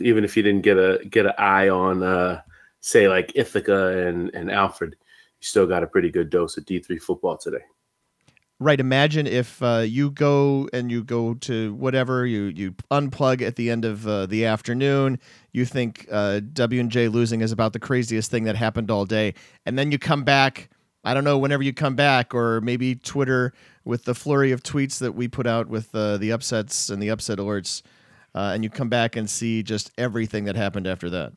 even if you didn't get an eye on, say, like Ithaca and Alfred, you still got a pretty good dose of D3 football today. Right. Imagine if you go to whatever, you unplug at the end of the afternoon. You think W&J losing is about the craziest thing that happened all day. And then you come back, I don't know, whenever you come back, or maybe Twitter with the flurry of tweets that we put out with the upsets and the upset alerts. And you come back and see just everything that happened after that.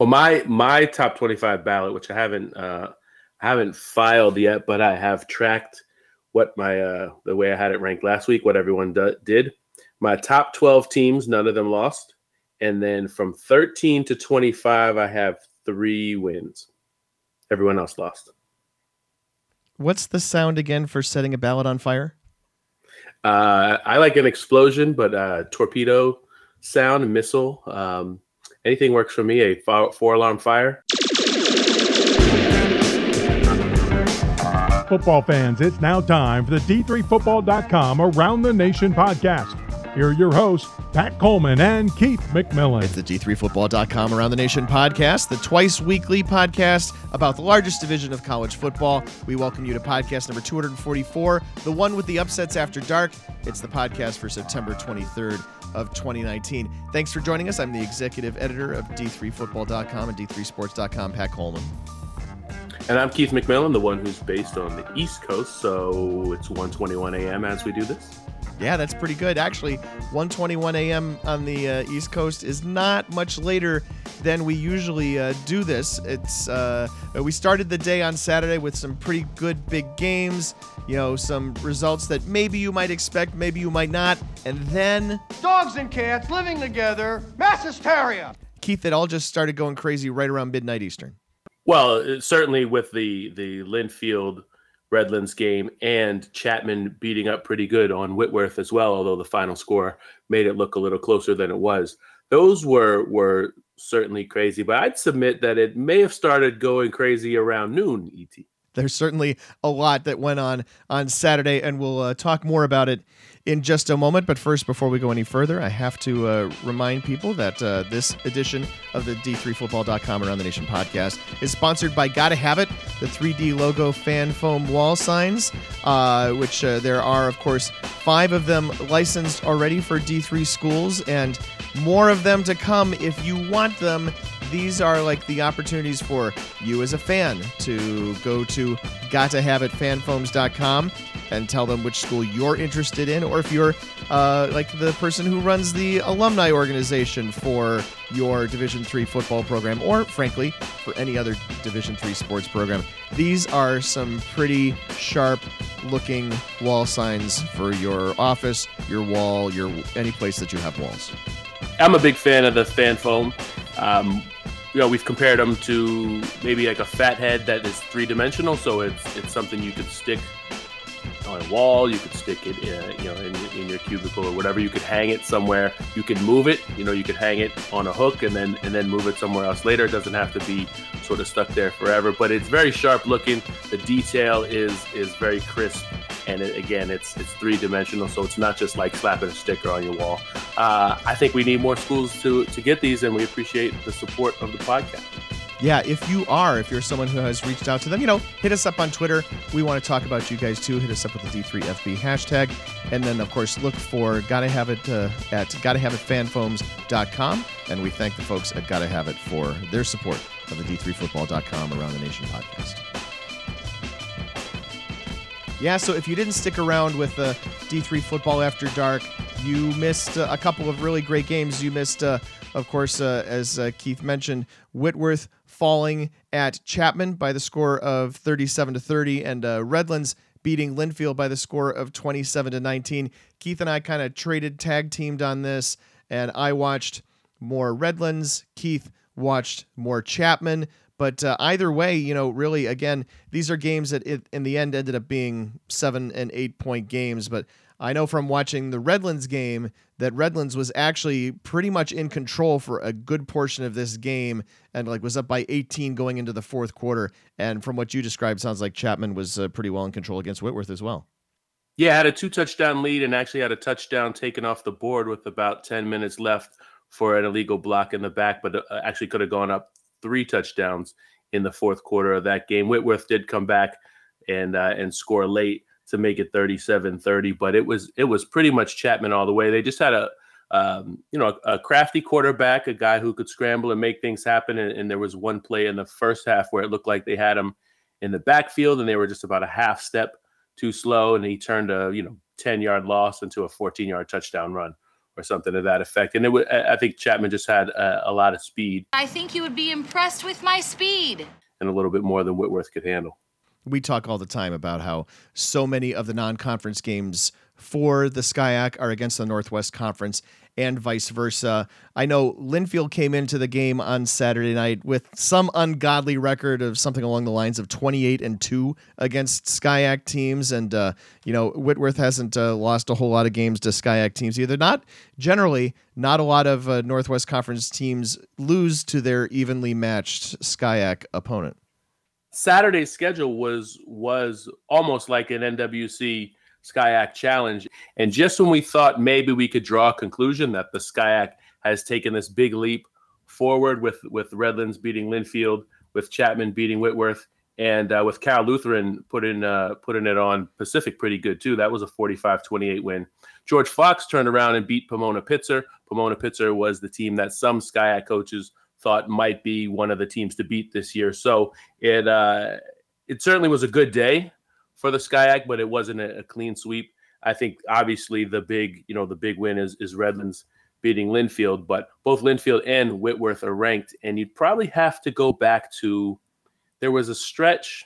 Well, my top 25 ballot, which I haven't filed yet, but I have tracked what my the way I had it ranked last week, what everyone did. My top 12 teams, none of them lost. And then from 13 to 25, I have 3 wins. Everyone else lost. What's the sound again for setting a ballot on fire? I like an explosion, but torpedo sound, missile, anything works for me. A 4-alarm fire. Football fans, it's now time for the D3Football.com Around the Nation podcast. Here are your hosts, Pat Coleman and Keith McMillan. It's the D3Football.com Around the Nation podcast, the twice-weekly podcast about the largest division of college football. We welcome you to podcast number 244, the one with the upsets after dark. It's the podcast for September 23rd of 2019. Thanks for joining us. I'm the executive editor of D3Football.com and D3Sports.com, Pat Coleman. And I'm Keith McMillan, the one who's based on the East Coast, so it's 1:21 a.m. as we do this. Yeah, that's pretty good. Actually, 1:21 a.m. on the East Coast is not much later than we usually do this. It's we started the day on Saturday with some pretty good big games, some results that maybe you might expect, maybe you might not, and then... Dogs and cats living together, mass hysteria! Keith, it all just started going crazy right around midnight Eastern. Well, certainly with the Linfield Redlands game and Chapman beating up pretty good on Whitworth as well, although the final score made it look a little closer than it was. Those were certainly crazy, but I'd submit that it may have started going crazy around noon, E.T. There's certainly a lot that went on Saturday, and we'll talk more about it in just a moment. But first, before we go any further, I have to remind people that this edition of the D3Football.com Around the Nation podcast is sponsored by Gotta Have It, the 3D logo fan foam wall signs, which there are, of course, 5 of them licensed already for D3 schools, and more of them to come if you want them. These are like the opportunities for you as a fan to go to GottaHaveItFanFoams.com and tell them which school you're interested in, or if you're like the person who runs the alumni organization for your Division III football program, or frankly, for any other Division III sports program. These are some pretty sharp-looking wall signs for your office, your wall, your any place that you have walls. I'm a big fan of the fan foam. We've compared them to maybe like a fathead that is 3-dimensional. So it's something you could stick on a wall. You could stick it, in your cubicle or whatever. You could hang it somewhere. You could move it. You could hang it on a hook and then move it somewhere else later. It doesn't have to be sort of stuck there forever. But it's very sharp looking. The detail is very crisp. And it's 3-dimensional, so it's not just like slapping a sticker on your wall. I think we need more schools to get these, and we appreciate the support of the podcast. Yeah, if you're someone who has reached out to them, hit us up on Twitter. We want to talk about you guys, too. Hit us up with the D3FB hashtag. And then, of course, look for Gotta Have It at GottaHaveItFanFoams.com. And we thank the folks at Gotta Have It for their support of the D3Football.com Around the Nation podcast. Yeah, so if you didn't stick around with D3 Football After Dark, you missed a couple of really great games. You missed, of course, as Keith mentioned, Whitworth falling at Chapman by the score of 37-30, and Redlands beating Linfield by the score of 27-19. Keith and I kind of tag teamed on this, and I watched more Redlands. Keith watched more Chapman. But either way, really, again, these are games that in the end ended up being 7- and 8-point games. But I know from watching the Redlands game that Redlands was actually pretty much in control for a good portion of this game and like was up by 18 going into the fourth quarter. And from what you described, sounds like Chapman was pretty well in control against Whitworth as well. Yeah, had a 2-touchdown lead and actually had a touchdown taken off the board with about 10 minutes left. for an illegal block in the back, but actually could have gone up 3 touchdowns in the fourth quarter of that game. Whitworth did come back and score late to make it 37-30, but it was pretty much Chapman all the way. They just had a crafty quarterback, a guy who could scramble and make things happen. And there was one play in the first half where it looked like they had him in the backfield and they were just about a half step too slow. And he turned a 10-yard loss into a 14-yard touchdown run or something to that effect. And I think Chapman just had a lot of speed. I think you would be impressed with my speed. And a little bit more than Whitworth could handle. We talk all the time about how so many of the non-conference games for the SCIAC are against the Northwest Conference and vice versa. I know Linfield came into the game on Saturday night with some ungodly record of something along the lines of 28-2 against SCIAC teams. And, Whitworth hasn't lost a whole lot of games to SCIAC teams either. Not a lot of Northwest Conference teams lose to their evenly matched SCIAC opponent. Saturday's schedule was almost like an NWC SCIAC challenge. And just when we thought maybe we could draw a conclusion that the SCIAC has taken this big leap forward with Redlands beating Linfield, with Chapman beating Whitworth, and with Cal Lutheran putting it on Pacific pretty good too. That was a 45-28 win. George Fox turned around and beat Pomona Pitzer. Pomona Pitzer was the team that some SCIAC coaches thought might be one of the teams to beat this year. So it certainly was a good day for the SCIAC, but it wasn't a clean sweep. I think obviously the big win is Redlands beating Linfield, but both Linfield and Whitworth are ranked, and you'd probably have to go back to, there was a stretch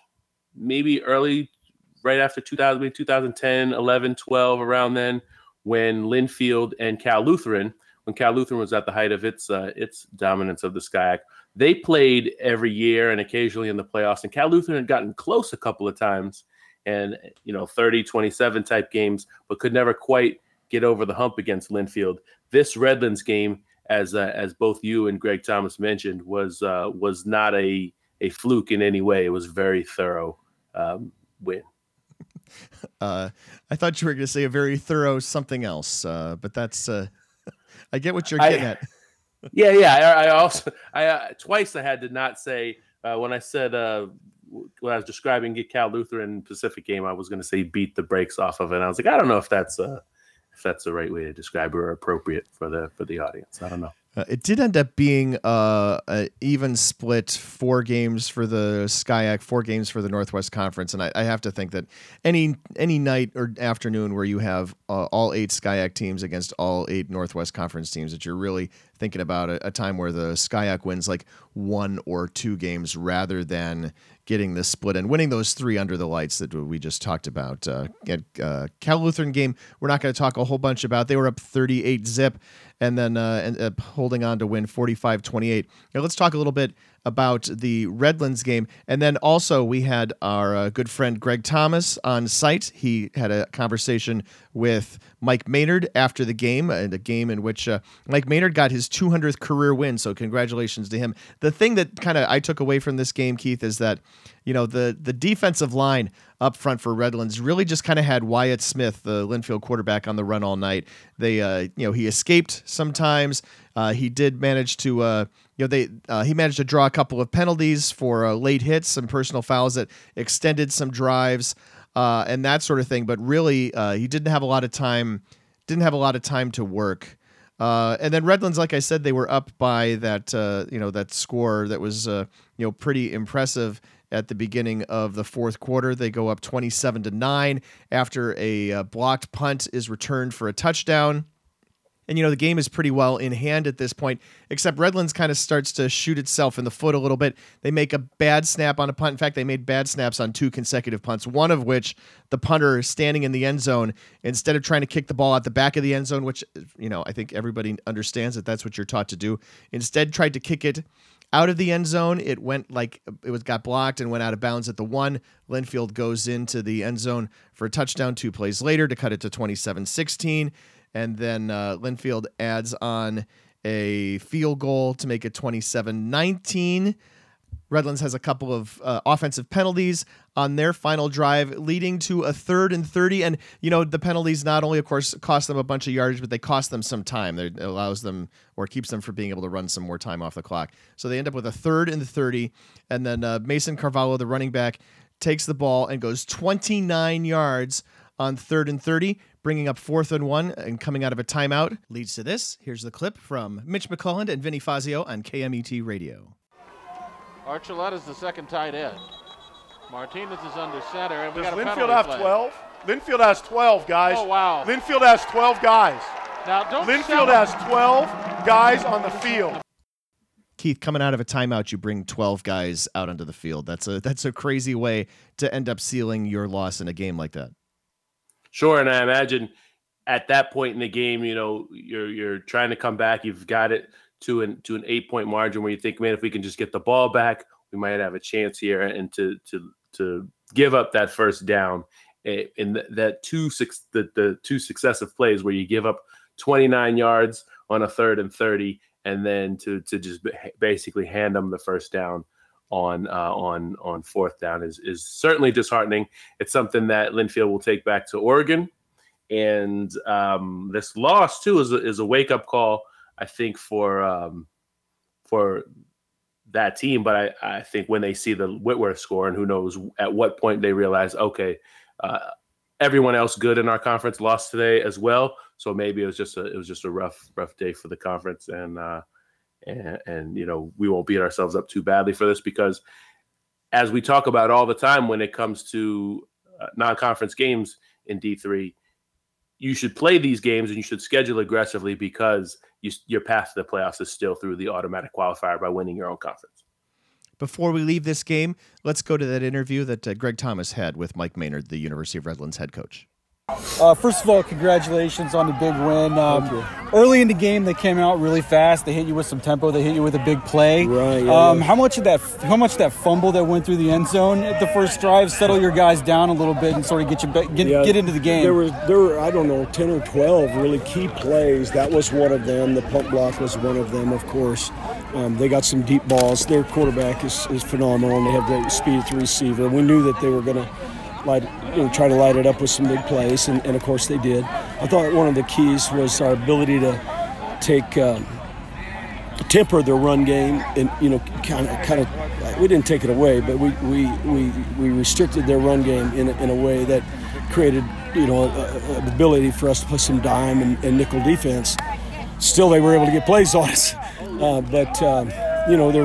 maybe early, right after 2000, 2010, 11, 12, around then, when Linfield and Cal Lutheran was at the height of its dominance of the SCIAC. They played every year and occasionally in the playoffs, and Cal Lutheran had gotten close a couple of times, and 30-27 type games, but could never quite get over the hump against Linfield. This Redlands game, as both you and Greg Thomas mentioned, was not a fluke in any way. It was a very thorough win. I thought you were going to say a very thorough something else, but that's I get what you're getting at. Yeah. I also twice I had to not say when I said. When I was describing the Cal Lutheran Pacific game, I was going to say beat the brakes off of it. And I was like, I don't know if that's the right way to describe it or appropriate for the audience. I don't know. It did end up being an even split, 4 games for the SCIAC, 4 games for the Northwest Conference. And I have to think that any night or afternoon where you have all 8 SCIAC teams against all 8 Northwest Conference teams, that you're really thinking about a time where the SCIAC wins like 1 or 2 games rather than getting the split and winning those 3 under the lights that we just talked about. Cal Lutheran game, we're not going to talk a whole bunch about. They were up 38-0 and then ended up holding on to win 45-28. Now let's talk a little bit about the Redlands game. And then also we had our good friend Greg Thomas on site. He had a conversation with Mike Maynard after the game, and a game in which Mike Maynard got his 200th career win. So congratulations to him. The thing that kind of I took away from this game, Keith, is that the defensive line up front for Redlands really just kind of had Wyatt Smith, the Linfield quarterback, on the run all night. They, he escaped sometimes. He did manage to, he managed to draw a couple of penalties for late hits, some personal fouls that extended some drives and that sort of thing. But really, he didn't have a lot of time to work. And then Redlands, like I said, they were up by that, that score that was, pretty impressive at the beginning of the fourth quarter. They go up 27-9 after a blocked punt is returned for a touchdown. And, the game is pretty well in hand at this point, except Redlands kind of starts to shoot itself in the foot a little bit. They make a bad snap on a punt. In fact, they made bad snaps on 2 consecutive punts, one of which the punter standing in the end zone, instead of trying to kick the ball out the back of the end zone, which, I think everybody understands that that's what you're taught to do, instead tried to kick it out of the end zone. It went got blocked and went out of bounds at the 1. Linfield goes into the end zone for a touchdown 2 plays later to cut it to 27-16. And then Linfield adds on a field goal to make it 27-19. Redlands has a couple of offensive penalties on their final drive, leading to a 3rd and 30. And, you know, the penalties not only, of course, cost them a bunch of yardage, but they cost them some time. It allows them or keeps them from being able to run some more time off the clock. So they end up with a 3rd and 30. And then Mason Carvalho, the running back, takes the ball and goes 29 yards on 3rd and 30, bringing up 4th and 1 and coming out of a timeout leads to this. Here's the clip from Mitch McCulland and Vinny Fazio on KMET Radio. Archuleta's the second tight end. Martinez is under center. And we got a penalty. Linfield have 12? Linfield has 12, guys. Oh, wow. Linfield has 12 guys. Now, don't Linfield has 12 guys on the field. Keith, coming out of a timeout, you bring 12 guys out onto the field. That's a crazy way to end up sealing your loss in a game like that. Sure, and I imagine at that point in the game, you know, you're trying to come back. You've got it to an 8-point margin where you think, man, if we can just get the ball back, we might have a chance here. And to give up that first down in the two successive plays where you give up 29 yards on a 3rd and 30, and then to just basically hand them the first down on 4th down is certainly disheartening. It's something that Linfield will take back to Oregon, and this loss too is a wake up call, I think, for that team. But I think when they see the Whitworth score, and who knows at what point they realize, okay, everyone else good in our conference lost today as well. So maybe it was just a rough day for the conference, and you know, we won't beat ourselves up too badly for this, because as we talk about all the time when it comes to non-conference games in D3, you should play these games and you should schedule aggressively, because your path to the playoffs is still through the automatic qualifier by winning your own conference. Before we leave this game, let's go to that interview that Greg Thomas had with Mike Maynard, the University of Redlands head coach. First of all, congratulations on the big win. Early in the game, they came out really fast. They hit you with some tempo. They hit you with a big play. Right, yeah, yeah. How much of that fumble that went through the end zone at the first drive settle your guys down a little bit and sort of get into the game? There were I don't know, 10 or 12 really key plays. That was one of them. The pump block was one of them, of course. They got some deep balls. Their quarterback is phenomenal, and they have great speed at the receiver. We knew that they were going to try to light it up with some big plays, and of course they did. I thought one of the keys was our ability to temper their run game, and kind of we didn't take it away, but we restricted their run game in a way that created ability for us to play some dime and nickel defense. Still, they were able to get plays on us, there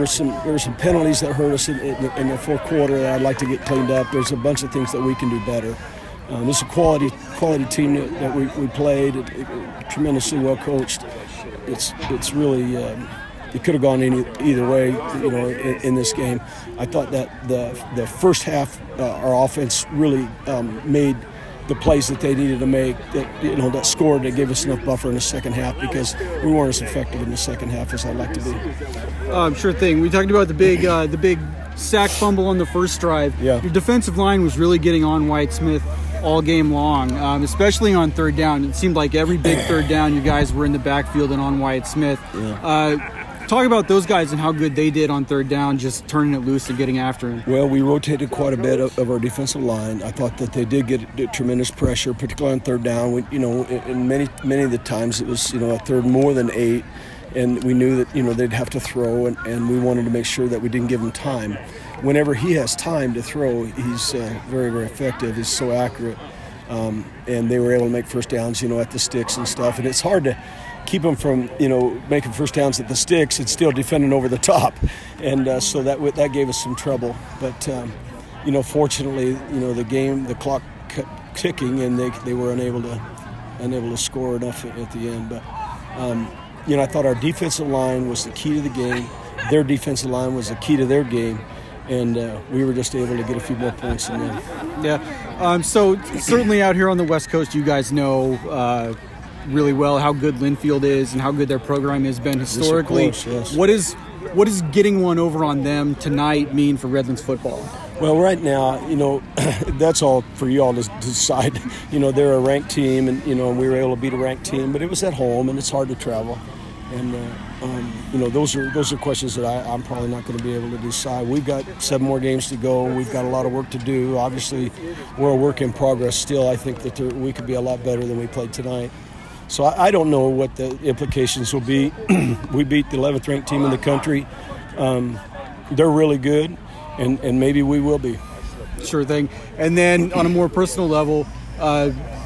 were some penalties that hurt us in the fourth quarter that I'd like to get cleaned up. There's a bunch of things that we can do better. This is a quality team that we played, tremendously well coached. It's really it could have gone either way, in this game. I thought that the first half our offense really made the plays that they needed to make, that scored, that gave us enough buffer in the second half, because we weren't as effective in the second half as I'd like to be. Sure thing. We talked about the big sack fumble on the first drive. Yeah. Your defensive line was really getting on Wyatt Smith all game long, especially on 3rd down. It seemed like every big 3rd down, you guys were in the backfield and on Wyatt Smith. Yeah. Talk about those guys and how good they did on 3rd down, just turning it loose and getting after him. Well, we rotated quite a bit of our defensive line. I thought that they did get tremendous pressure, particularly on 3rd down. We, in many of the times it was, a 3rd more than 8, and we knew that, they'd have to throw, and we wanted to make sure that we didn't give him time. Whenever he has time to throw, he's very, very effective. He's so accurate, and they were able to make 1st downs, at the sticks and stuff, and it's hard to keep them from, making 1st downs at the sticks and still defending over the top. And so that gave us some trouble. But, fortunately, the game, the clock kept ticking, and they were unable to score enough at the end. But, I thought our defensive line was the key to the game. Their defensive line was the key to their game. And we were just able to get a few more points in there. Yeah. So certainly out here on the West Coast, you guys know really well how good Linfield is and how good their program has been historically. Yes, of course, yes. What is getting one over on them tonight mean for Redlands football? Well, right now, that's all for you all to decide. They're a ranked team, and we were able to beat a ranked team, but it was at home, and it's hard to travel. And Those are questions that I'm probably not going to be able to decide. We've got 7 more games to go. We've got a lot of work to do. Obviously, we're a work in progress still. I think that we could be a lot better than we played tonight. So I don't know what the implications will be. We beat the 11th ranked team in the country. They're really good, and maybe we will be. Sure thing. And then on a more personal level,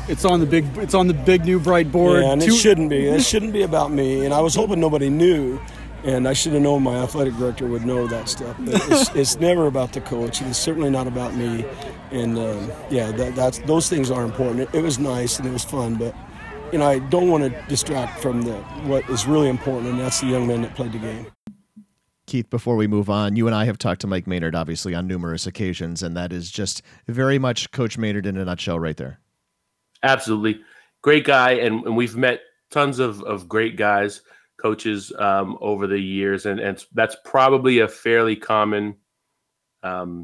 it's on the big new bright board. Yeah, and it shouldn't be. It shouldn't be about me. And I was hoping nobody knew, and I should have known my athletic director would know that stuff. But it's never about the coach. It's certainly not about me. And those things are important. It was nice and it was fun, but I don't want to distract from what is really important, and that's the young man that played the game. Keith, before we move on, you and I have talked to Mike Maynard, obviously, on numerous occasions, and that is just very much Coach Maynard in a nutshell right there. Absolutely. Great guy, and we've met tons of great guys, coaches over the years, and that's probably a fairly common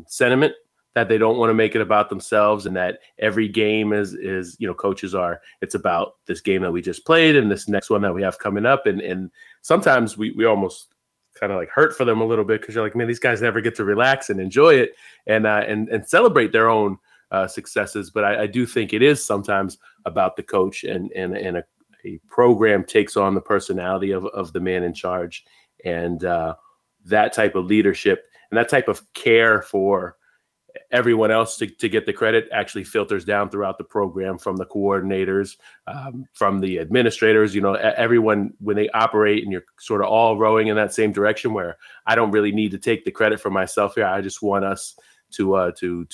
sentiment, that they don't want to make it about themselves, and that every game is coaches are, it's about this game that we just played and this next one that we have coming up. And sometimes we almost kind of like hurt for them a little bit, because you're like, man, these guys never get to relax and enjoy it and celebrate their own successes. But I do think it is sometimes about the coach, and a program takes on the personality of the man in charge, and that type of leadership and that type of care for everyone else to get the credit actually filters down throughout the program, from the coordinators, from the administrators, everyone, when they operate, and you're sort of all rowing in that same direction, where I don't really need to take the credit for myself here. I just want us to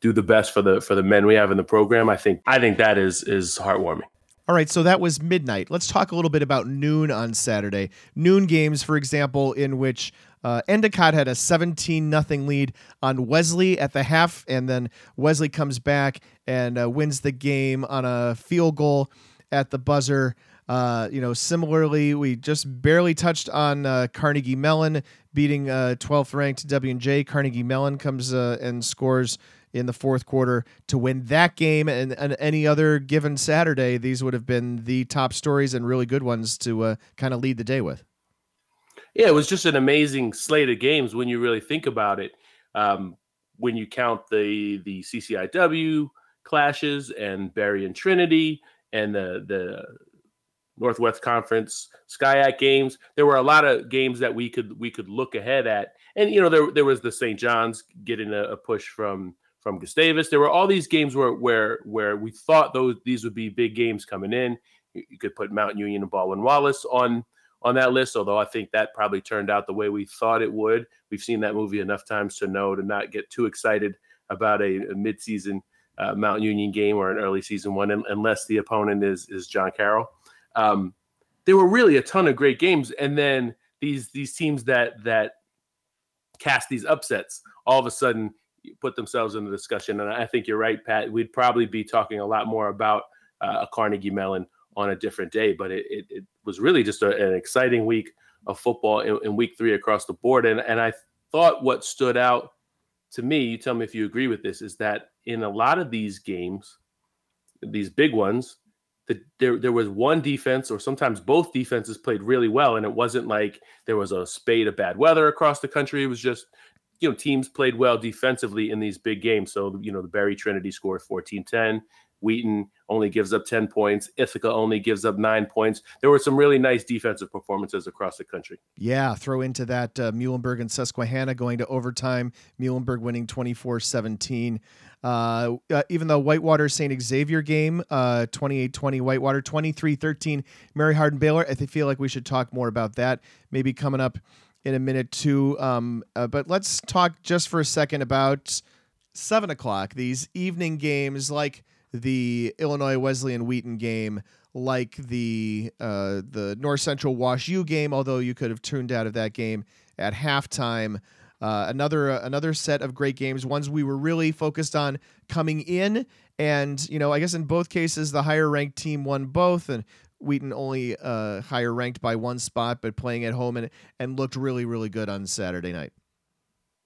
do the best for the men we have in the program. I think that is heartwarming. All right, so that was midnight. Let's talk a little bit about noon on Saturday. Noon games, for example, in which Endicott had a 17-0 lead on Wesley at the half, and then Wesley comes back and wins the game on a field goal at the buzzer. Similarly, we just barely touched on Carnegie Mellon beating 12th-ranked W&J. Carnegie Mellon comes and scores in the fourth quarter to win that game, and any other given Saturday, these would have been the top stories and really good ones to kind of lead the day with. Yeah, it was just an amazing slate of games when you really think about it. When you count the CCIW clashes and Barry and Trinity and the Northwest Conference SCIAC games, there were a lot of games that we could look ahead at, and there was the St. John's getting a push from Gustavus. There were all these games where we thought these would be big games coming in. You could put Mount Union and Baldwin-Wallace on that list, although I think that probably turned out the way we thought it would. We've seen that movie enough times to know to not get too excited about a mid-season Mount Union game or an early season one, unless the opponent is John Carroll. There were really a ton of great games, and then these teams that cast these upsets all of a sudden put themselves in the discussion. And I think you're right, Pat. We'd probably be talking a lot more about a Carnegie Mellon on a different day, but it was really just an exciting week of football in week 3 across the board. And I thought what stood out to me, you tell me if you agree with this, is that in a lot of these games, these big ones, there was one defense, or sometimes both defenses, played really well. And it wasn't like there was a spate of bad weather across the country. It was just, teams played well defensively in these big games. So, the Barry Trinity scored 14-10. Wheaton only gives up 10 points. Ithaca only gives up 9 points. There were some really nice defensive performances across the country. Yeah, throw into that Muhlenberg and Susquehanna going to overtime. Muhlenberg winning 24-17. Even the Whitewater St. Xavier game, 28-20 Whitewater, 23-13 Mary Hardin-Baylor. I feel like we should talk more about that maybe coming up in a minute too. But let's talk just for a second about 7:00, these evening games like the Illinois Wesleyan Wheaton game, like the North Central Wash U game, although you could have tuned out of that game at halftime. Another set of great games, ones we were really focused on coming in. And, I guess in both cases, the higher ranked team won both, and Wheaton only higher ranked by one spot, but playing at home and looked really, really good on Saturday night.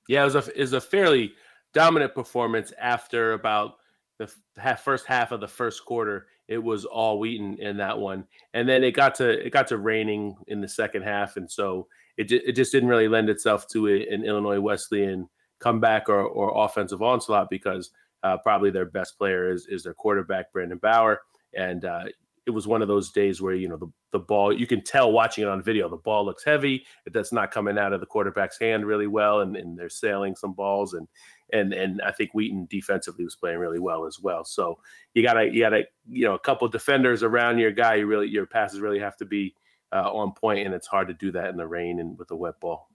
Yeah, it was a fairly dominant performance after about the first half of the first quarter. it was all Wheaton in that one. And then it got to raining in the second half, and so it just didn't really lend itself to an Illinois Wesleyan comeback or offensive onslaught, because probably their best player is their quarterback, Brandon Bauer. And it was one of those days where, you know, the ball, you can tell watching it on video, the ball looks heavy. That's not coming out of the quarterback's hand really well, and they're sailing some balls. And I think Wheaton defensively was playing really well as well. So you got a couple defenders around your guy. Your passes really have to be on point, and it's hard to do that in the rain and with a wet ball.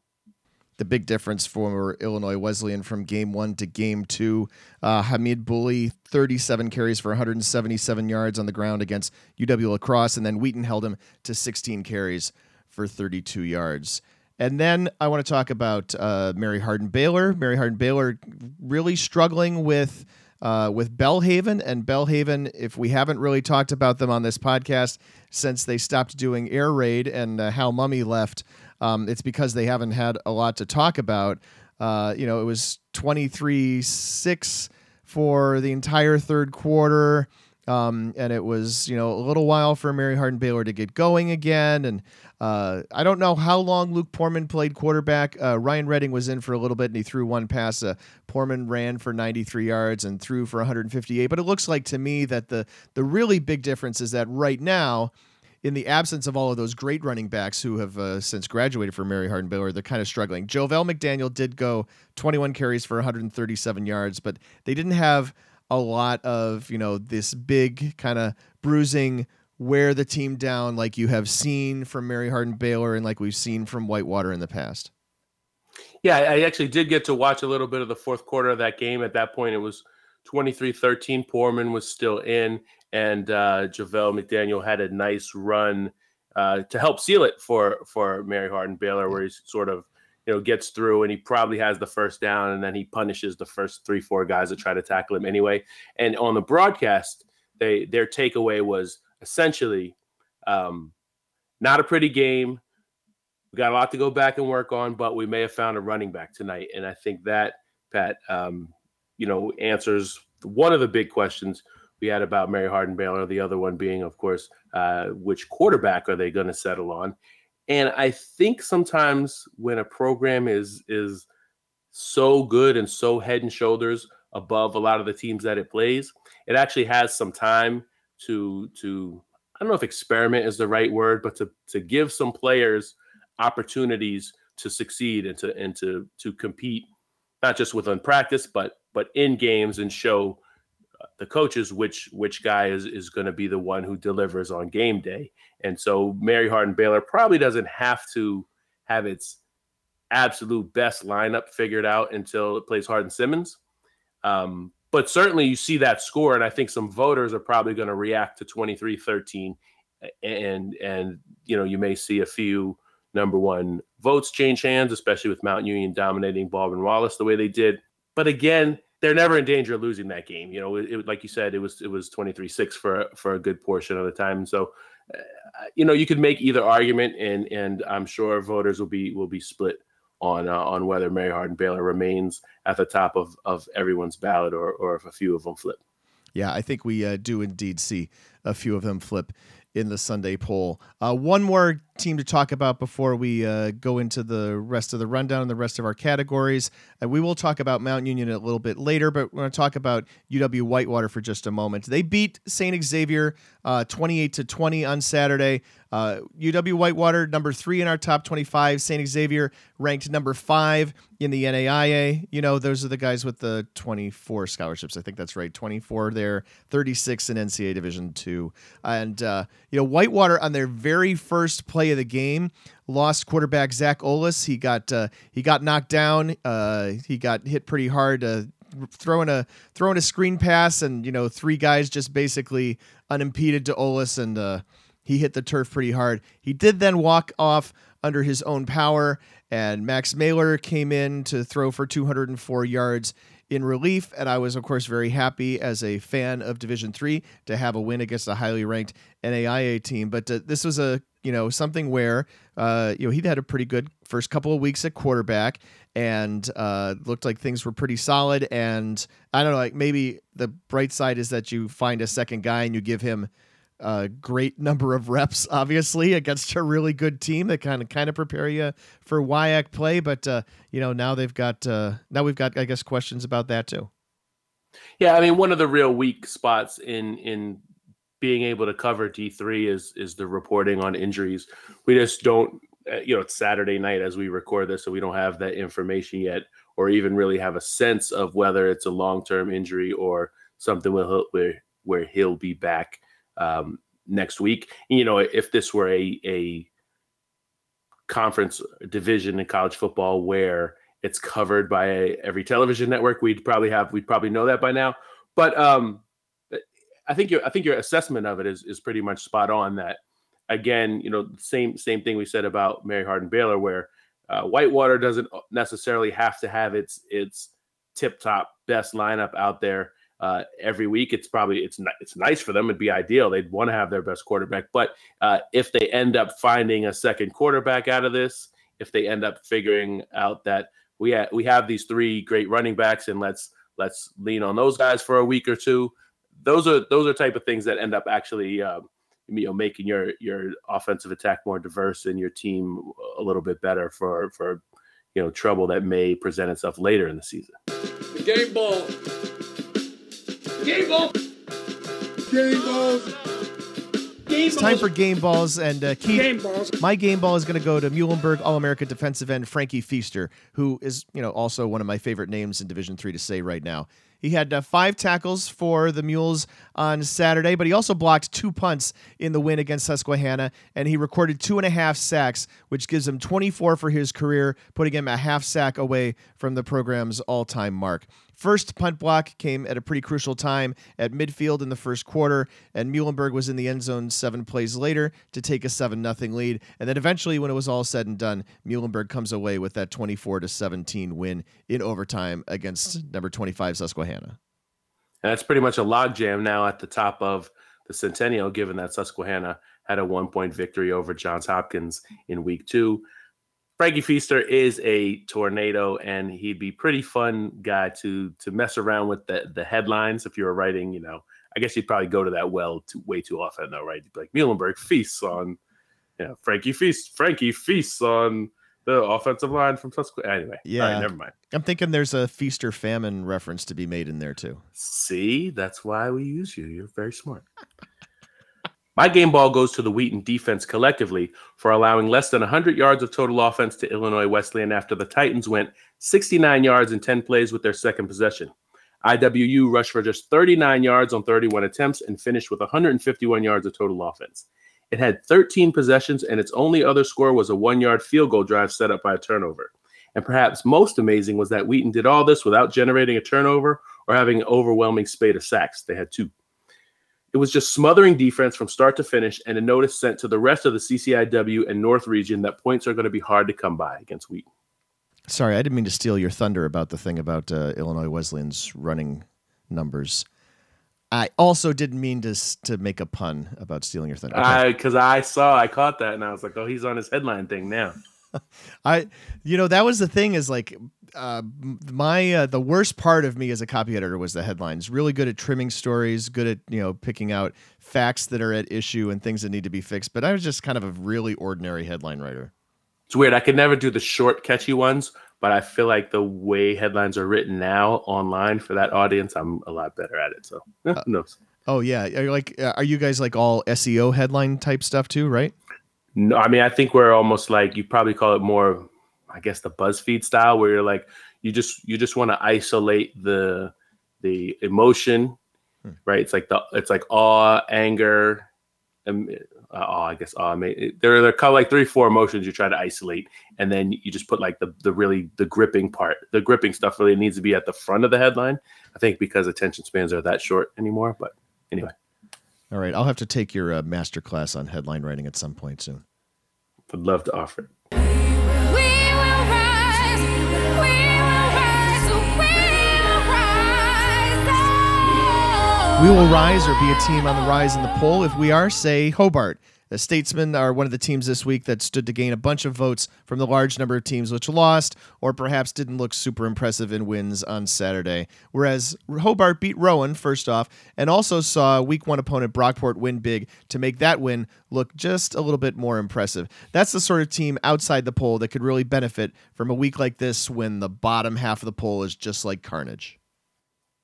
The big difference for Illinois Wesleyan from game one to game two, Hamid Bouley, 37 carries for 177 yards on the ground against UW-La Crosse, and then Wheaton held him to 16 carries for 32 yards. And then I want to talk about Mary Hardin-Baylor. Mary Hardin-Baylor really struggling with Belhaven. And Belhaven, if we haven't really talked about them on this podcast since they stopped doing air raid and Hal Mummy left, it's because they haven't had a lot to talk about. It was 23-6 for the entire third quarter. And it was, a little while for Mary Hardin-Baylor to get going again. And I don't know how long Luke Poorman played quarterback. Ryan Redding was in for a little bit, and he threw one pass. Poorman ran for 93 yards and threw for 158. But it looks like to me that the really big difference is that right now, in the absence of all of those great running backs who have since graduated for Mary Hardin-Baylor, they're kind of struggling. Jovell McDaniel did go 21 carries for 137 yards, but they didn't have a lot of, this big kind of bruising, wear the team down like you have seen from Mary Hardin-Baylor and like we've seen from Whitewater in the past. Yeah, I actually did get to watch a little bit of the fourth quarter of that game. At that point, it was 23-13. Poorman was still in, and Jovell McDaniel had a nice run to help seal it for Mary Hardin-Baylor, where he's sort of gets through, and he probably has the first down, and then he punishes the first 3-4 guys that try to tackle him anyway. And on the broadcast, their takeaway was essentially not a pretty game. We got a lot to go back and work on, but we may have found a running back tonight. And I think that, Pat, answers one of the big questions we had about Mary Hardin-Baylor, the other one being, of course, which quarterback are they going to settle on? And I think sometimes when a program is so good and so head and shoulders above a lot of the teams that it plays, it actually has some time to I don't know if experiment is the right word, but to give some players opportunities to succeed and to compete, not just within practice, but in games, and show the coaches which guy is going to be the one who delivers on game day. And so Mary Hardin-Baylor probably doesn't have to have its absolute best lineup figured out until it plays Hardin-Simmons. But certainly you see that score, and I think some voters are probably going to react to 23-13, and you may see a few number one votes change hands, especially with Mount Union dominating Baldwin Wallace the way they did. But again, they're never in danger of losing that game. Like you said, it was 23-6 for a good portion of the time. And so, you could make either argument, and I'm sure voters will be split on whether Mary Hardin-Baylor remains at the top of everyone's ballot, or if a few of them flip. Yeah, I think we do indeed see a few of them flip in the Sunday poll. One more team to talk about before we go into the rest of the rundown and the rest of our categories. We will talk about Mount Union a little bit later, but we're going to talk about UW-Whitewater for just a moment. They beat St. Xavier 28-20 on Saturday. UW-Whitewater, number 3 in our top 25. St. Xavier ranked number 5 in the NAIA. Those are the guys with the 24 scholarships. I think that's right. 24 there, 36 in NCAA Division II. And, Whitewater, on their very first play of the game, lost quarterback Zach Olis. He got knocked down. He got hit pretty hard, throwing a screen pass, and, three guys just basically unimpeded to Olis, and he hit the turf pretty hard. He did then walk off under his own power, and Max Mailer came in to throw for 204 yards in relief, and I was, of course, very happy as a fan of Division III to have a win against a highly ranked NAIA team. But this was a something where he'd had a pretty good first couple of weeks at quarterback, and looked like things were pretty solid. And I don't know, like maybe the bright side is that you find a second guy and you give him a great number of reps, obviously, against a really good team that kind of prepare you for WIAC play. But now we've got, I guess, questions about that too. Yeah, I mean, one of the real weak spots in being able to cover D3 is the reporting on injuries. We just don't, it's Saturday night as we record this, so we don't have that information yet, or even really have a sense of whether it's a long-term injury or something where he'll be back next week. If this were a conference division in college football where it's covered by every television network, we'd probably know that by now. But I think your assessment of it is pretty much spot on. That again, same thing we said about Mary Hardin-Baylor, where Whitewater doesn't necessarily have to have its tip top best lineup out there every week. It's nice for them. It'd be ideal. They'd want to have their best quarterback. But if they end up finding a second quarterback out of this, if they end up figuring out that we have these three great running backs and let's lean on those guys for a week or two, those are type of things that end up actually making your offensive attack more diverse and your team a little bit better for trouble that may present itself later in the season. Game ball. Game balls! Game balls! It's time for game balls, and Keith, my game ball is going to go to Muhlenberg All-America defensive end Frankie Feaster, who is also one of my favorite names in Division III to say right now. He had 5 tackles for the Mules on Saturday, but he also blocked 2 punts in the win against Susquehanna, and he recorded 2.5 sacks, which gives him 24 for his career, putting him a half sack away from the program's all-time mark. First punt block came at a pretty crucial time at midfield in the first quarter, and Muhlenberg was in the end zone 7 plays later to take a 7-0 lead. And then eventually, when it was all said and done, Muhlenberg comes away with that 24-17 win in overtime against number 25 Susquehanna. And that's pretty much a logjam now at the top of the Centennial, given that Susquehanna had a 1-point victory over Johns Hopkins in week 2. Frankie Feaster is a tornado, and he'd be pretty fun guy to mess around with the headlines. If you were writing, I guess you'd probably go to that way too often though, right? You'd be like, Muhlenberg feasts on, Frankie feasts on the offensive line from Susquehanna. Anyway, yeah, all right, never mind. I'm thinking there's a Feaster famine reference to be made in there too. See, that's why we use you. You're very smart. My game ball goes to the Wheaton defense collectively for allowing less than 100 yards of total offense to Illinois Wesleyan after the Titans went 69 yards in 10 plays with their second possession. IWU rushed for just 39 yards on 31 attempts and finished with 151 yards of total offense. It had 13 possessions, and its only other score was a 1-yard field goal drive set up by a turnover. And perhaps most amazing was that Wheaton did all this without generating a turnover or having an overwhelming spate of sacks. They had 2. It was just smothering defense from start to finish, and a notice sent to the rest of the CCIW and North region that points are going to be hard to come by against Wheaton. Sorry, I didn't mean to steal your thunder about the thing about Illinois Wesleyan's running numbers. I also didn't mean to make a pun about stealing your thunder. Because I caught that, and I was like, oh, he's on his headline thing now. That was the thing is like the worst part of me as a copy editor was the headlines. Really good at trimming stories, good at, picking out facts that are at issue and things that need to be fixed. But I was just kind of a really ordinary headline writer. It's weird. I could never do the short, catchy ones, but I feel like the way headlines are written now online for that audience, I'm a lot better at it. So no. Oh yeah. Are you guys like all SEO headline type stuff too? Right? No, I mean, I think we're almost like, you probably call it more, I guess, the BuzzFeed style, where you're like, you just want to isolate the emotion, right? It's like awe, anger, awe. They're kind of like 3-4 emotions you try to isolate, and then you just put like the really gripping part, the gripping stuff really needs to be at the front of the headline. I think because attention spans are that short anymore. But anyway. All right, I'll have to take your master class on headline writing at some point soon. I'd love to offer it. We will rise, we will rise, we will rise. We will rise or be a team on the rise in the poll. If we are, say, Hobart. The Statesmen are one of the teams this week that stood to gain a bunch of votes from the large number of teams which lost or perhaps didn't look super impressive in wins on Saturday. Whereas Hobart beat Rowan first off and also saw week one opponent Brockport win big to make that win look just a little bit more impressive. That's the sort of team outside the poll that could really benefit from a week like this when the bottom half of the poll is just like carnage.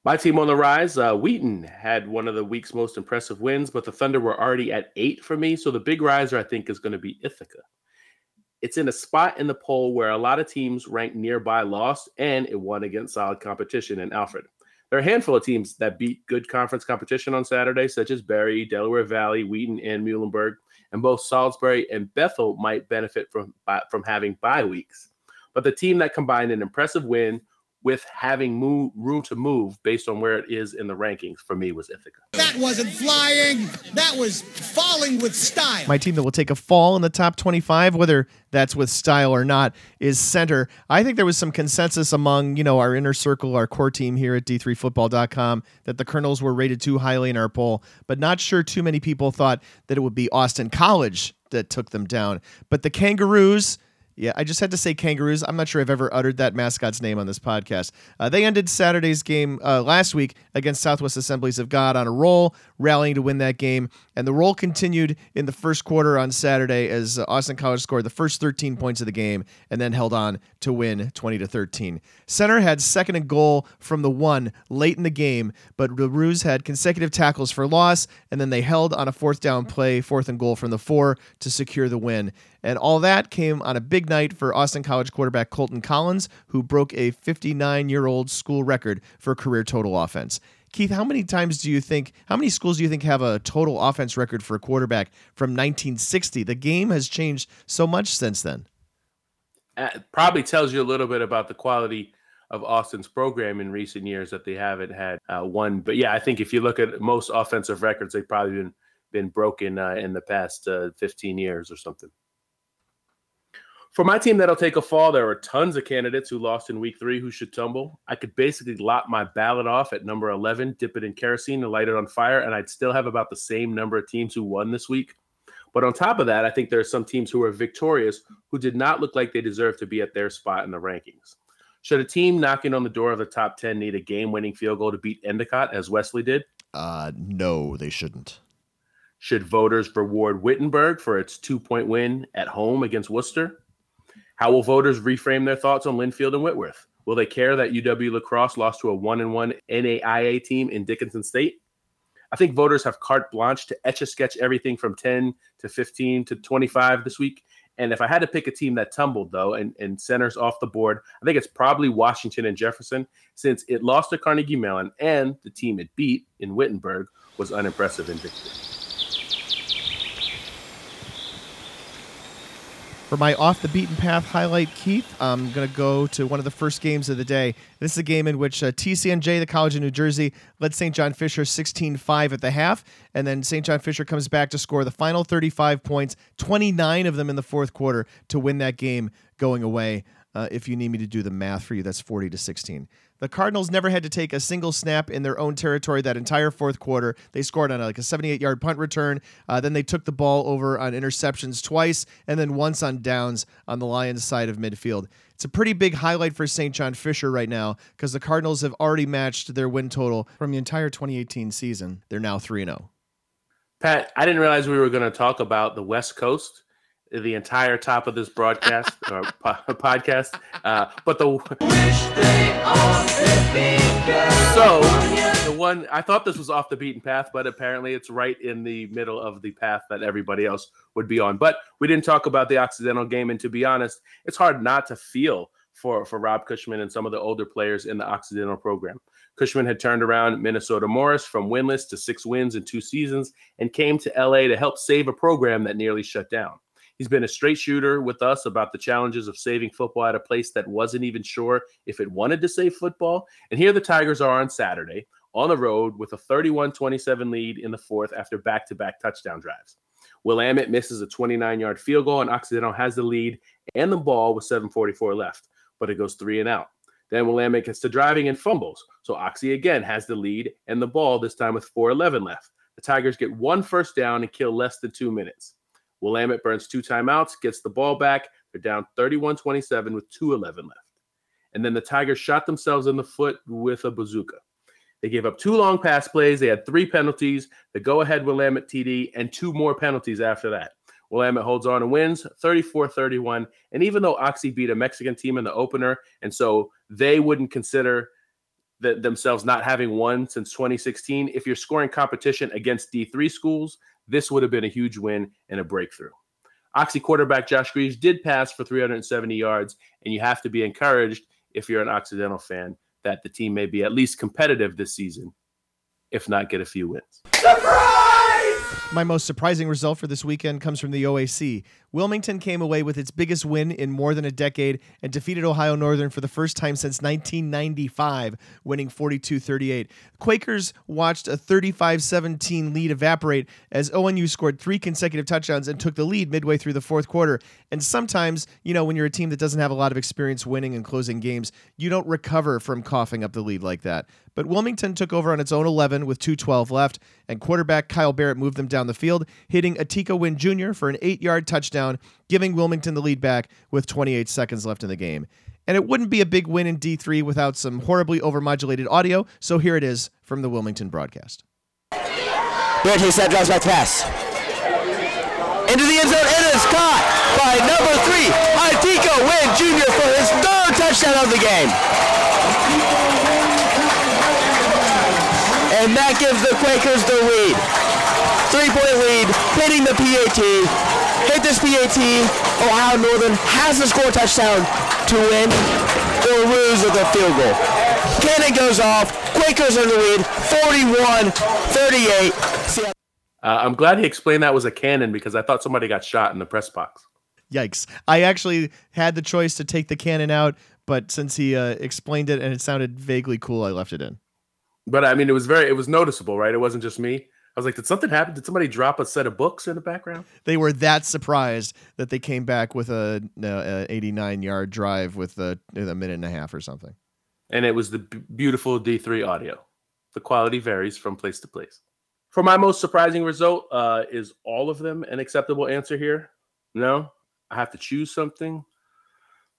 My team on the rise, Wheaton had one of the week's most impressive wins, but the Thunder were already at 8 for me. So the big riser, I think, is going to be Ithaca. It's in a spot in the poll where a lot of teams ranked nearby lost, and it won against solid competition in Alfred. There are a handful of teams that beat good conference competition on Saturday, such as Barry, Delaware Valley, Wheaton, and Muhlenberg. And both Salisbury and Bethel might benefit from having bye weeks. But the team that combined an impressive win with having room to move based on where it is in the rankings, for me, was Ithaca. That wasn't flying. That was falling with style. My team that will take a fall in the top 25, whether that's with style or not, is Center. I think there was some consensus among, our inner circle, our core team here at D3Football.com, that the Colonels were rated too highly in our poll, but not sure too many people thought that it would be Austin College that took them down. But the Kangaroos... Yeah, I just had to say Kangaroos. I'm not sure I've ever uttered that mascot's name on this podcast. They ended Saturday's game last week against Southwest Assemblies of God on a roll, rallying to win that game. And the roll continued in the first quarter on Saturday as Austin College scored the first 13 points of the game and then held on to win 20-13. Center had second and goal from the 1 late in the game, but the Roos had consecutive tackles for loss, and then they held on a fourth down play, fourth and goal from the 4 to secure the win. And all that came on a big night for Austin College quarterback Colton Collins, who broke a 59-year-old school record for career total offense. Keith, how many schools do you think have a total offense record for a quarterback from 1960? The game has changed so much since then. It probably tells you a little bit about the quality of Austin's program in recent years that they haven't had one. But yeah, I think if you look at most offensive records, they've probably been broken in the past 15 years or something. For my team that'll take a fall, there are tons of candidates who lost in week 3 who should tumble. I could basically lop my ballot off at number 11, dip it in kerosene and light it on fire, and I'd still have about the same number of teams who won this week. But on top of that, I think there are some teams who are victorious who did not look like they deserved to be at their spot in the rankings. Should a team knocking on the door of the top 10 need a game-winning field goal to beat Endicott, as Wesley did? No, they shouldn't. Should voters reward Wittenberg for its 2-point win at home against Worcester? How will voters reframe their thoughts on Linfield and Whitworth? Will they care that UW-Lacrosse lost to a 1-1 NAIA team in Dickinson State? I think voters have carte blanche to etch-a-sketch everything from 10 to 15 to 25 this week. And if I had to pick a team that tumbled, though, and Center's off the board, I think it's probably Washington and Jefferson, since it lost to Carnegie Mellon and the team it beat in Wittenberg was unimpressive in victory. For my off-the-beaten-path highlight, Keith, I'm going to go to one of the first games of the day. This is a game in which TCNJ, the College of New Jersey, led St. John Fisher 16-5 at the half, and then St. John Fisher comes back to score the final 35 points, 29 of them in the fourth quarter, to win that game going away. If you need me to do the math for you, that's 40-16. The Cardinals never had to take a single snap in their own territory that entire fourth quarter. They scored on a 78-yard punt return. Then they took the ball over on interceptions twice and then once on downs on the Lions' side of midfield. It's a pretty big highlight for St. John Fisher right now because the Cardinals have already matched their win total from the entire 2018 season. They're now 3-0. Pat, I didn't realize we were going to talk about the West Coast the entire top of this broadcast or podcast. But I thought this was off the beaten path, but apparently it's right in the middle of the path that everybody else would be on. But we didn't talk about the Occidental game. And to be honest, it's hard not to feel for Rob Cushman and some of the older players in the Occidental program. Cushman had turned around Minnesota Morris from winless to 6 wins in 2 seasons and came to LA to help save a program that nearly shut down. He's been a straight shooter with us about the challenges of saving football at a place that wasn't even sure if it wanted to save football. And here the Tigers are on Saturday on the road with a 31-27 lead in the fourth after back-to-back touchdown drives. Willamette misses a 29-yard field goal, and Occidental has the lead and the ball with 7:44 left, but it goes 3 and out. Then Willamette gets to driving and fumbles. So Oxy again has the lead and the ball, this time with 4:11 left. The Tigers get one first down and kill less than 2 minutes. Willamette burns two timeouts, gets the ball back. They're down 31-27 with 2:11 left. And then the Tigers shot themselves in the foot with a bazooka. They gave up two long pass plays. They had three penalties, the go-ahead Willamette TD, and two more penalties after that. Willamette holds on and wins 34-31. And even though Oxy beat a Mexican team in the opener, and so they wouldn't consider themselves not having won since 2016, if you're scoring competition against D3 schools, this would have been a huge win and a breakthrough. Oxy quarterback Josh Greaves did pass for 370 yards, and you have to be encouraged if you're an Occidental fan that the team may be at least competitive this season, if not get a few wins. Surprise! My most surprising result for this weekend comes from the OAC. Wilmington came away with its biggest win in more than a decade and defeated Ohio Northern for the first time since 1995, winning 42-38. Quakers watched a 35-17 lead evaporate as ONU scored three consecutive touchdowns and took the lead midway through the fourth quarter. And sometimes, you know, when you're a team that doesn't have a lot of experience winning and closing games, you don't recover from coughing up the lead like that. But Wilmington took over on its own 11 with 2:12 left, and quarterback Kyle Barrett moved them down the field, hitting Atika Wynn Jr. for an 8-yard touchdown, giving Wilmington the lead back with 28 seconds left in the game. And it wouldn't be a big win in D3 without some horribly overmodulated audio, so here it is from the Wilmington broadcast. Barrett takes that, drives back to pass. Into the end zone, and it is caught by number 3, Atika Wynn Jr. for his third touchdown of the game. And that gives the Quakers the lead. 3-point lead, hitting the PAT. Hit this PAT, Ohio Northern has to score a touchdown to win or lose with a field goal. Cannon goes off, Quakers are in the lead, 41-38. I'm glad he explained that was a cannon because I thought somebody got shot in the press box. Yikes. I actually had the choice to take the cannon out, but since he explained it and it sounded vaguely cool, I left it in. But I mean, it was noticeable, right? It wasn't just me. I was like, did something happen? Did somebody drop a set of books in the background? They were that surprised that they came back with a 89-yard drive with a minute and a half or something. And it was the beautiful D3 audio. The quality varies from place to place. For my most surprising result, is all of them an acceptable answer here? No? I have to choose something?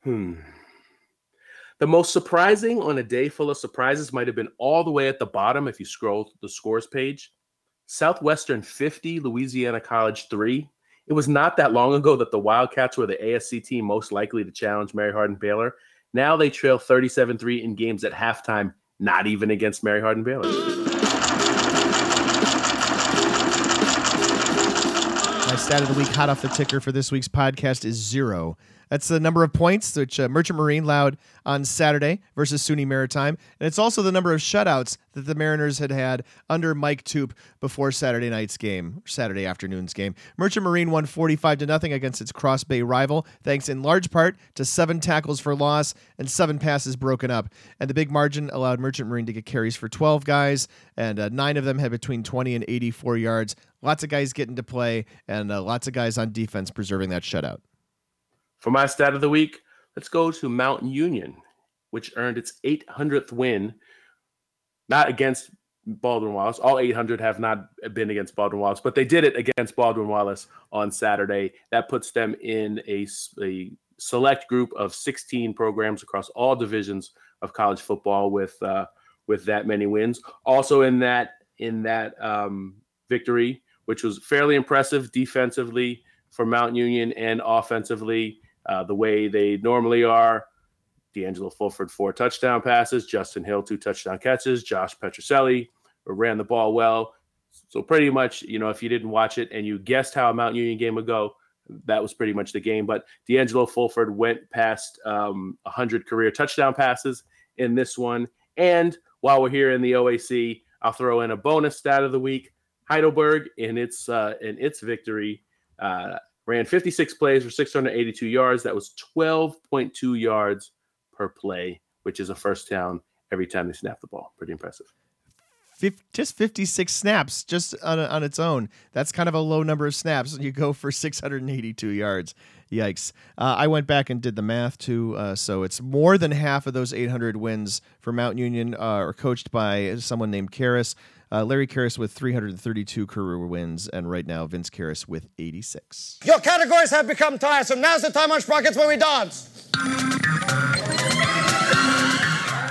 The most surprising on a day full of surprises might have been all the way at the bottom if you scroll the scores page. Southwestern 50, Louisiana College 3. It was not that long ago that the Wildcats were the ASC team most likely to challenge Mary Hardin-Baylor. Now they trail 37-3 in games at halftime, not even against Mary Hardin-Baylor. My stat of the week hot off the ticker for this week's podcast is 0. That's the number of points which Merchant Marine allowed on Saturday versus SUNY Maritime. And it's also the number of shutouts that the Mariners had under Mike Toop before Saturday night's game, Saturday afternoon's game. Merchant Marine won 45-0 against its Cross Bay rival, thanks in large part to 7 tackles for loss and 7 passes broken up. And the big margin allowed Merchant Marine to get carries for 12 guys, and 9 of them had between 20 and 84 yards. Lots of guys getting to play, and lots of guys on defense preserving that shutout. For my stat of the week, let's go to Mount Union, which earned its 800th win, not against Baldwin-Wallace. All 800 have not been against Baldwin-Wallace, but they did it against Baldwin-Wallace on Saturday. That puts them in a select group of 16 programs across all divisions of college football with that many wins. Also in that victory, which was fairly impressive defensively for Mount Union and offensively, the way they normally are. D'Angelo Fulford, 4 touchdown passes. Justin Hill, 2 touchdown catches. Josh Petroselli ran the ball well. So pretty much, you know, if you didn't watch it and you guessed how a Mount Union game would go, that was pretty much the game. But D'Angelo Fulford went past 100 career touchdown passes in this one. And while we're here in the OAC, I'll throw in a bonus stat of the week. Heidelberg in its victory ran 56 plays for 682 yards. That was 12.2 yards per play, which is a first down every time they snap the ball. Pretty impressive. just 56 snaps just on its own. That's kind of a low number of snaps. You go for 682 yards. Yikes. I went back and did the math, too. So it's more than half of those 800 wins for Mount Union are coached by someone named Karras. Larry Karras with 332 career wins, and right now Vince Karras with 86. Your categories have become tiresome. Now's the time on Sprockets where we dance.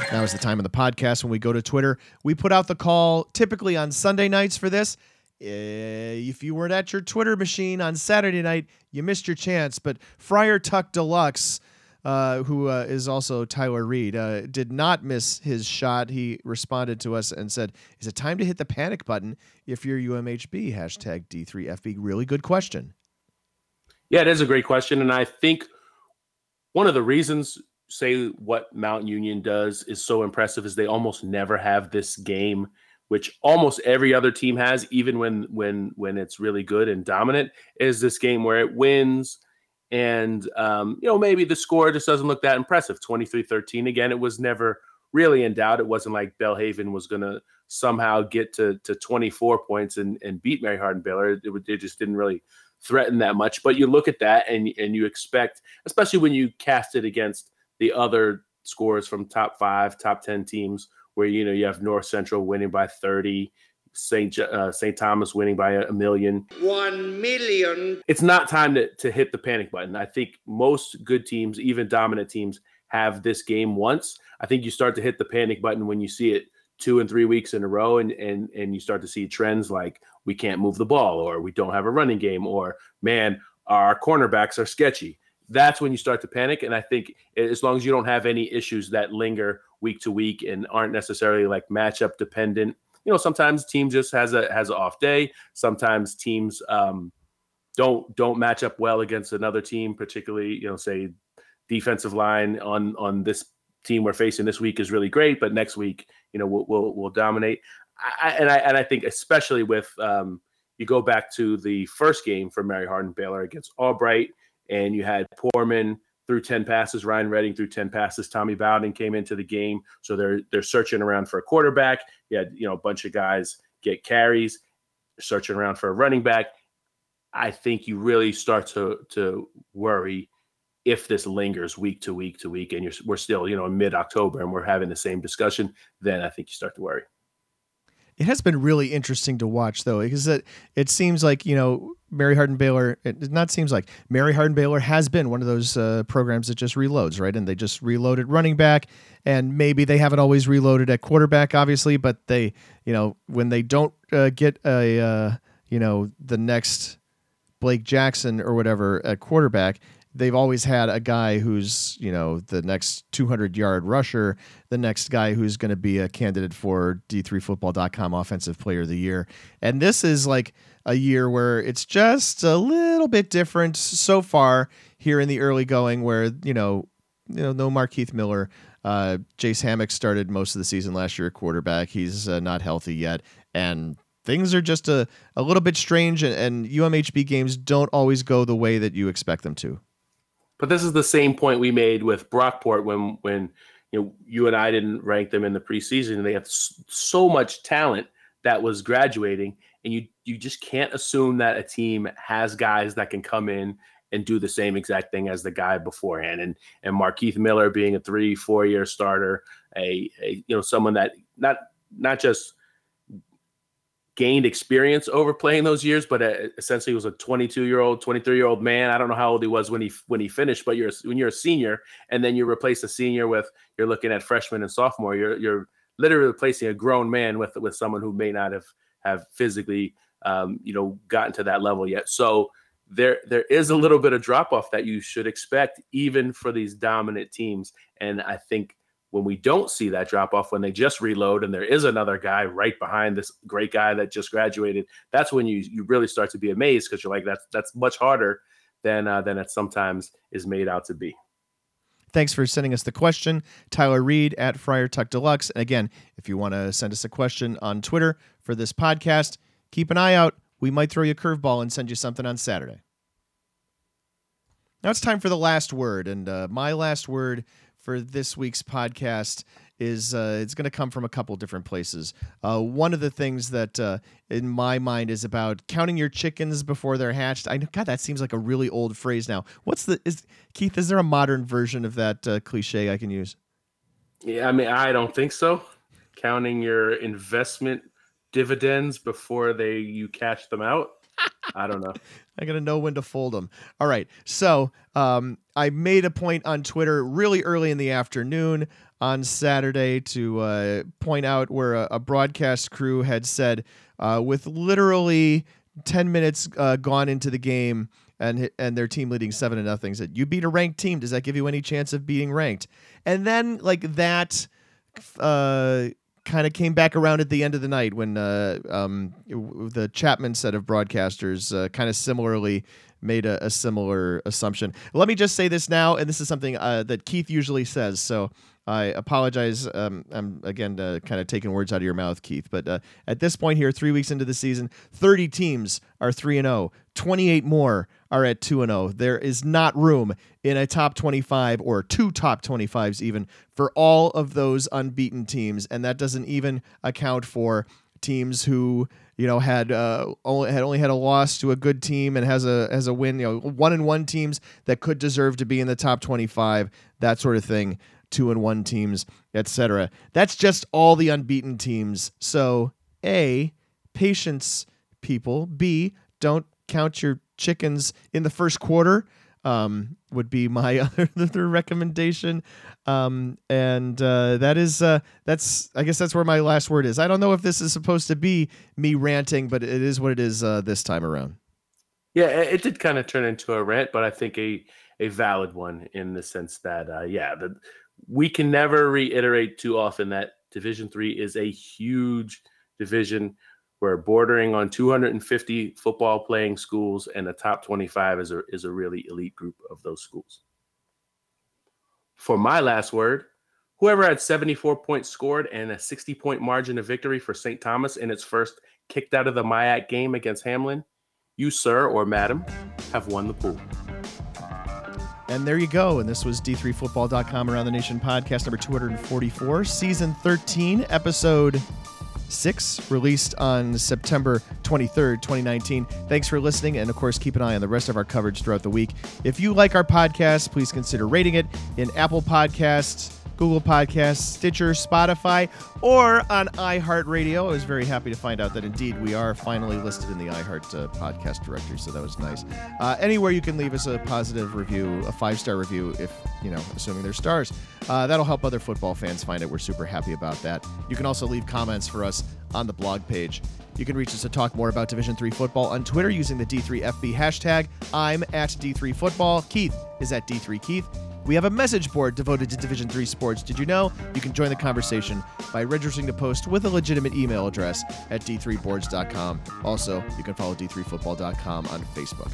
Now is the time of the podcast when we go to Twitter. We put out the call typically on Sunday nights for this. If you weren't at your Twitter machine on Saturday night, you missed your chance. But Friar Tuck Deluxe, who is also Tyler Reed, did not miss his shot. He responded to us and said, "Is it time to hit the panic button if you're UMHB? Hashtag D3FB. Really good question. Yeah, it is a great question. And I think one of the reasons what Mount Union does is so impressive is they almost never have this game, which almost every other team has, even when it's really good and dominant, is this game where it wins. And, maybe the score just doesn't look that impressive. 23-13. Again, it was never really in doubt. It wasn't like Belhaven was going to somehow get to 24 points and beat Mary Hardin-Baylor. It just didn't really threaten that much. But you look at that and you expect, especially when you cast it against the other scores from top 5, top 10 teams, where, you have North Central winning by 30, St. Thomas winning by a million. 1 million. It's not time to hit the panic button. I think most good teams, even dominant teams, have this game once. I think you start to hit the panic button when you see it 2 and 3 weeks in a row, and you start to see trends like we can't move the ball, or we don't have a running game, or, man, our cornerbacks are sketchy. That's when you start to panic. And I think as long as you don't have any issues that linger week to week and aren't necessarily like matchup dependent, sometimes team just has an off day. Sometimes teams don't match up well against another team, particularly, say defensive line on this team we're facing this week is really great, but next week, we'll dominate. I think especially with you go back to the first game for Mary Hardin-Baylor against Albright, and you had Poorman threw 10 passes, Ryan Redding threw 10 passes, Tommy Bowden came into the game, so they're searching around for a quarterback. You had a bunch of guys get carries, searching around for a running back. I think you really start to worry if this lingers week to week to week, and we're still in mid-October and we're having the same discussion. Then I think you start to worry. It has been really interesting to watch, though, because it seems like, Mary Hardin-Baylor, Mary Hardin-Baylor has been one of those programs that just reloads, right? And they just reloaded running back, and maybe they haven't always reloaded at quarterback, obviously, but they, when they don't get a, the next Blake Jackson or whatever at quarterback, they've always had a guy who's, the next 200-yard rusher, the next guy who's going to be a candidate for D3Football.com Offensive Player of the Year. And this is like a year where it's just a little bit different so far here in the early going where, no Markeith Miller. Jace Hammock started most of the season last year at quarterback. He's not healthy yet. And things are just a little bit strange, and UMHB games don't always go the way that you expect them to. But this is the same point we made with Brockport when you and I didn't rank them in the preseason. They have so much talent that was graduating, and you just can't assume that a team has guys that can come in and do the same exact thing as the guy beforehand. And Markeith Miller being a 3-4 year starter, a someone that not just gained experience over playing those years, but essentially was a 22-year-old, 23-year-old man. I don't know how old he was when he finished, but when you're a senior and then you replace a senior with, you're looking at freshman and sophomore, you're literally replacing a grown man with someone who may not have physically gotten to that level yet. So there is a little bit of drop off that you should expect even for these dominant teams. And I think when we don't see that drop off, when they just reload and there is another guy right behind this great guy that just graduated, that's when you really start to be amazed, because you're like, that's much harder than it sometimes is made out to be. Thanks for sending us the question, Tyler Reed at Friar Tuck Deluxe. And again, if you want to send us a question on Twitter for this podcast, keep an eye out. We might throw you a curveball and send you something on Saturday. Now it's time for the last word, and my last word for this week's podcast is it's going to come from a couple different places. One of the things that in my mind is about counting your chickens before they're hatched. I know, God, that seems like a really old phrase now. Keith, is there a modern version of that cliche I can use? Yeah, I mean, I don't think so. Counting your investment dividends before you cash them out. I don't know. I got to know when to fold them. All right. So I made a point on Twitter really early in the afternoon on Saturday to point out where a broadcast crew had said with literally 10 minutes gone into the game and their team leading 7-0, said, you beat a ranked team. Does that give you any chance of being ranked? And then like that kind of came back around at the end of the night when the Chapman set of broadcasters kind of similarly made a similar assumption. Let me just say this now, and this is something that Keith usually says, so I apologize. I'm, again, kind of taking words out of your mouth, Keith, but at this point here, 3 weeks into the season, 30 teams are 3-0, 28 more are at 2-0. There is not room in a top 25 or two top 25s even for all of those unbeaten teams, and that doesn't even account for teams who had only had a loss to a good team and has a win. 1-1 teams that could deserve to be in the top 25, that sort of thing. 2-1 teams, etc. That's just all the unbeaten teams. So A, patience, people. B, don't count your chickens in the first quarter. Would be my other recommendation, and that's I guess that's where my last word is. I don't know if this is supposed to be me ranting, but it is what it is this time around. Yeah, it did kind of turn into a rant, but I think a valid one in the sense that we can never reiterate too often that Division III is a huge division. We're bordering on 250 football playing schools, and the top 25 is a really elite group of those schools. For my last word, whoever had 74 points scored and a 60-point margin of victory for St. Thomas in its first kicked out of the MIAC game against Hamlin, you, sir or madam, have won the pool. And there you go. And this was D3Football.com Around the Nation podcast number 244, season 13, episode 6, released on September 23rd, 2019. Thanks for listening, and of course, keep an eye on the rest of our coverage throughout the week. If you like our podcast, please consider rating it in Apple Podcasts, Google Podcasts, Stitcher, Spotify, or on iHeartRadio. I was very happy to find out that indeed we are finally listed in the iHeart podcast directory, so that was nice. Anywhere you can leave us a positive review, a 5-star review, if assuming they're stars. That'll help other football fans find it. We're super happy about that. You can also leave comments for us on the blog page. You can reach us to talk more about Division III football on Twitter using the D3FB hashtag. I'm at D3Football. Keith is at D3Keith. We have a message board devoted to Division III sports. Did you know? You can join the conversation by registering to post with a legitimate email address at d3boards.com. Also, you can follow d3football.com on Facebook.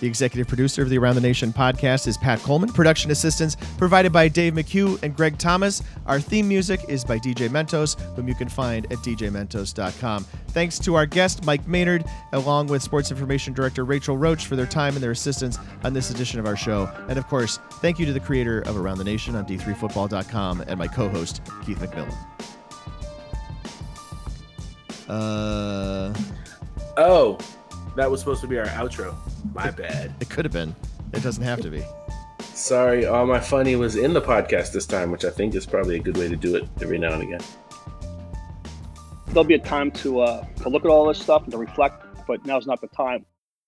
The executive producer of the Around the Nation podcast is Pat Coleman. Production assistance provided by Dave McHugh and Greg Thomas. Our theme music is by DJ Mentos, whom you can find at djmentos.com. Thanks to our guest, Mike Maynard, along with sports information director Rachel Roach for their time and their assistance on this edition of our show. And of course, thank you to the creator of Around the Nation on d3football.com and my co-host, Keith McMillan. Oh, that was supposed to be our outro. My bad. It could have been. It doesn't have to be. Sorry, all my funny was in the podcast this time, which I think is probably a good way to do it every now and again. There'll be a time to look at all this stuff and to reflect, but now's not the time.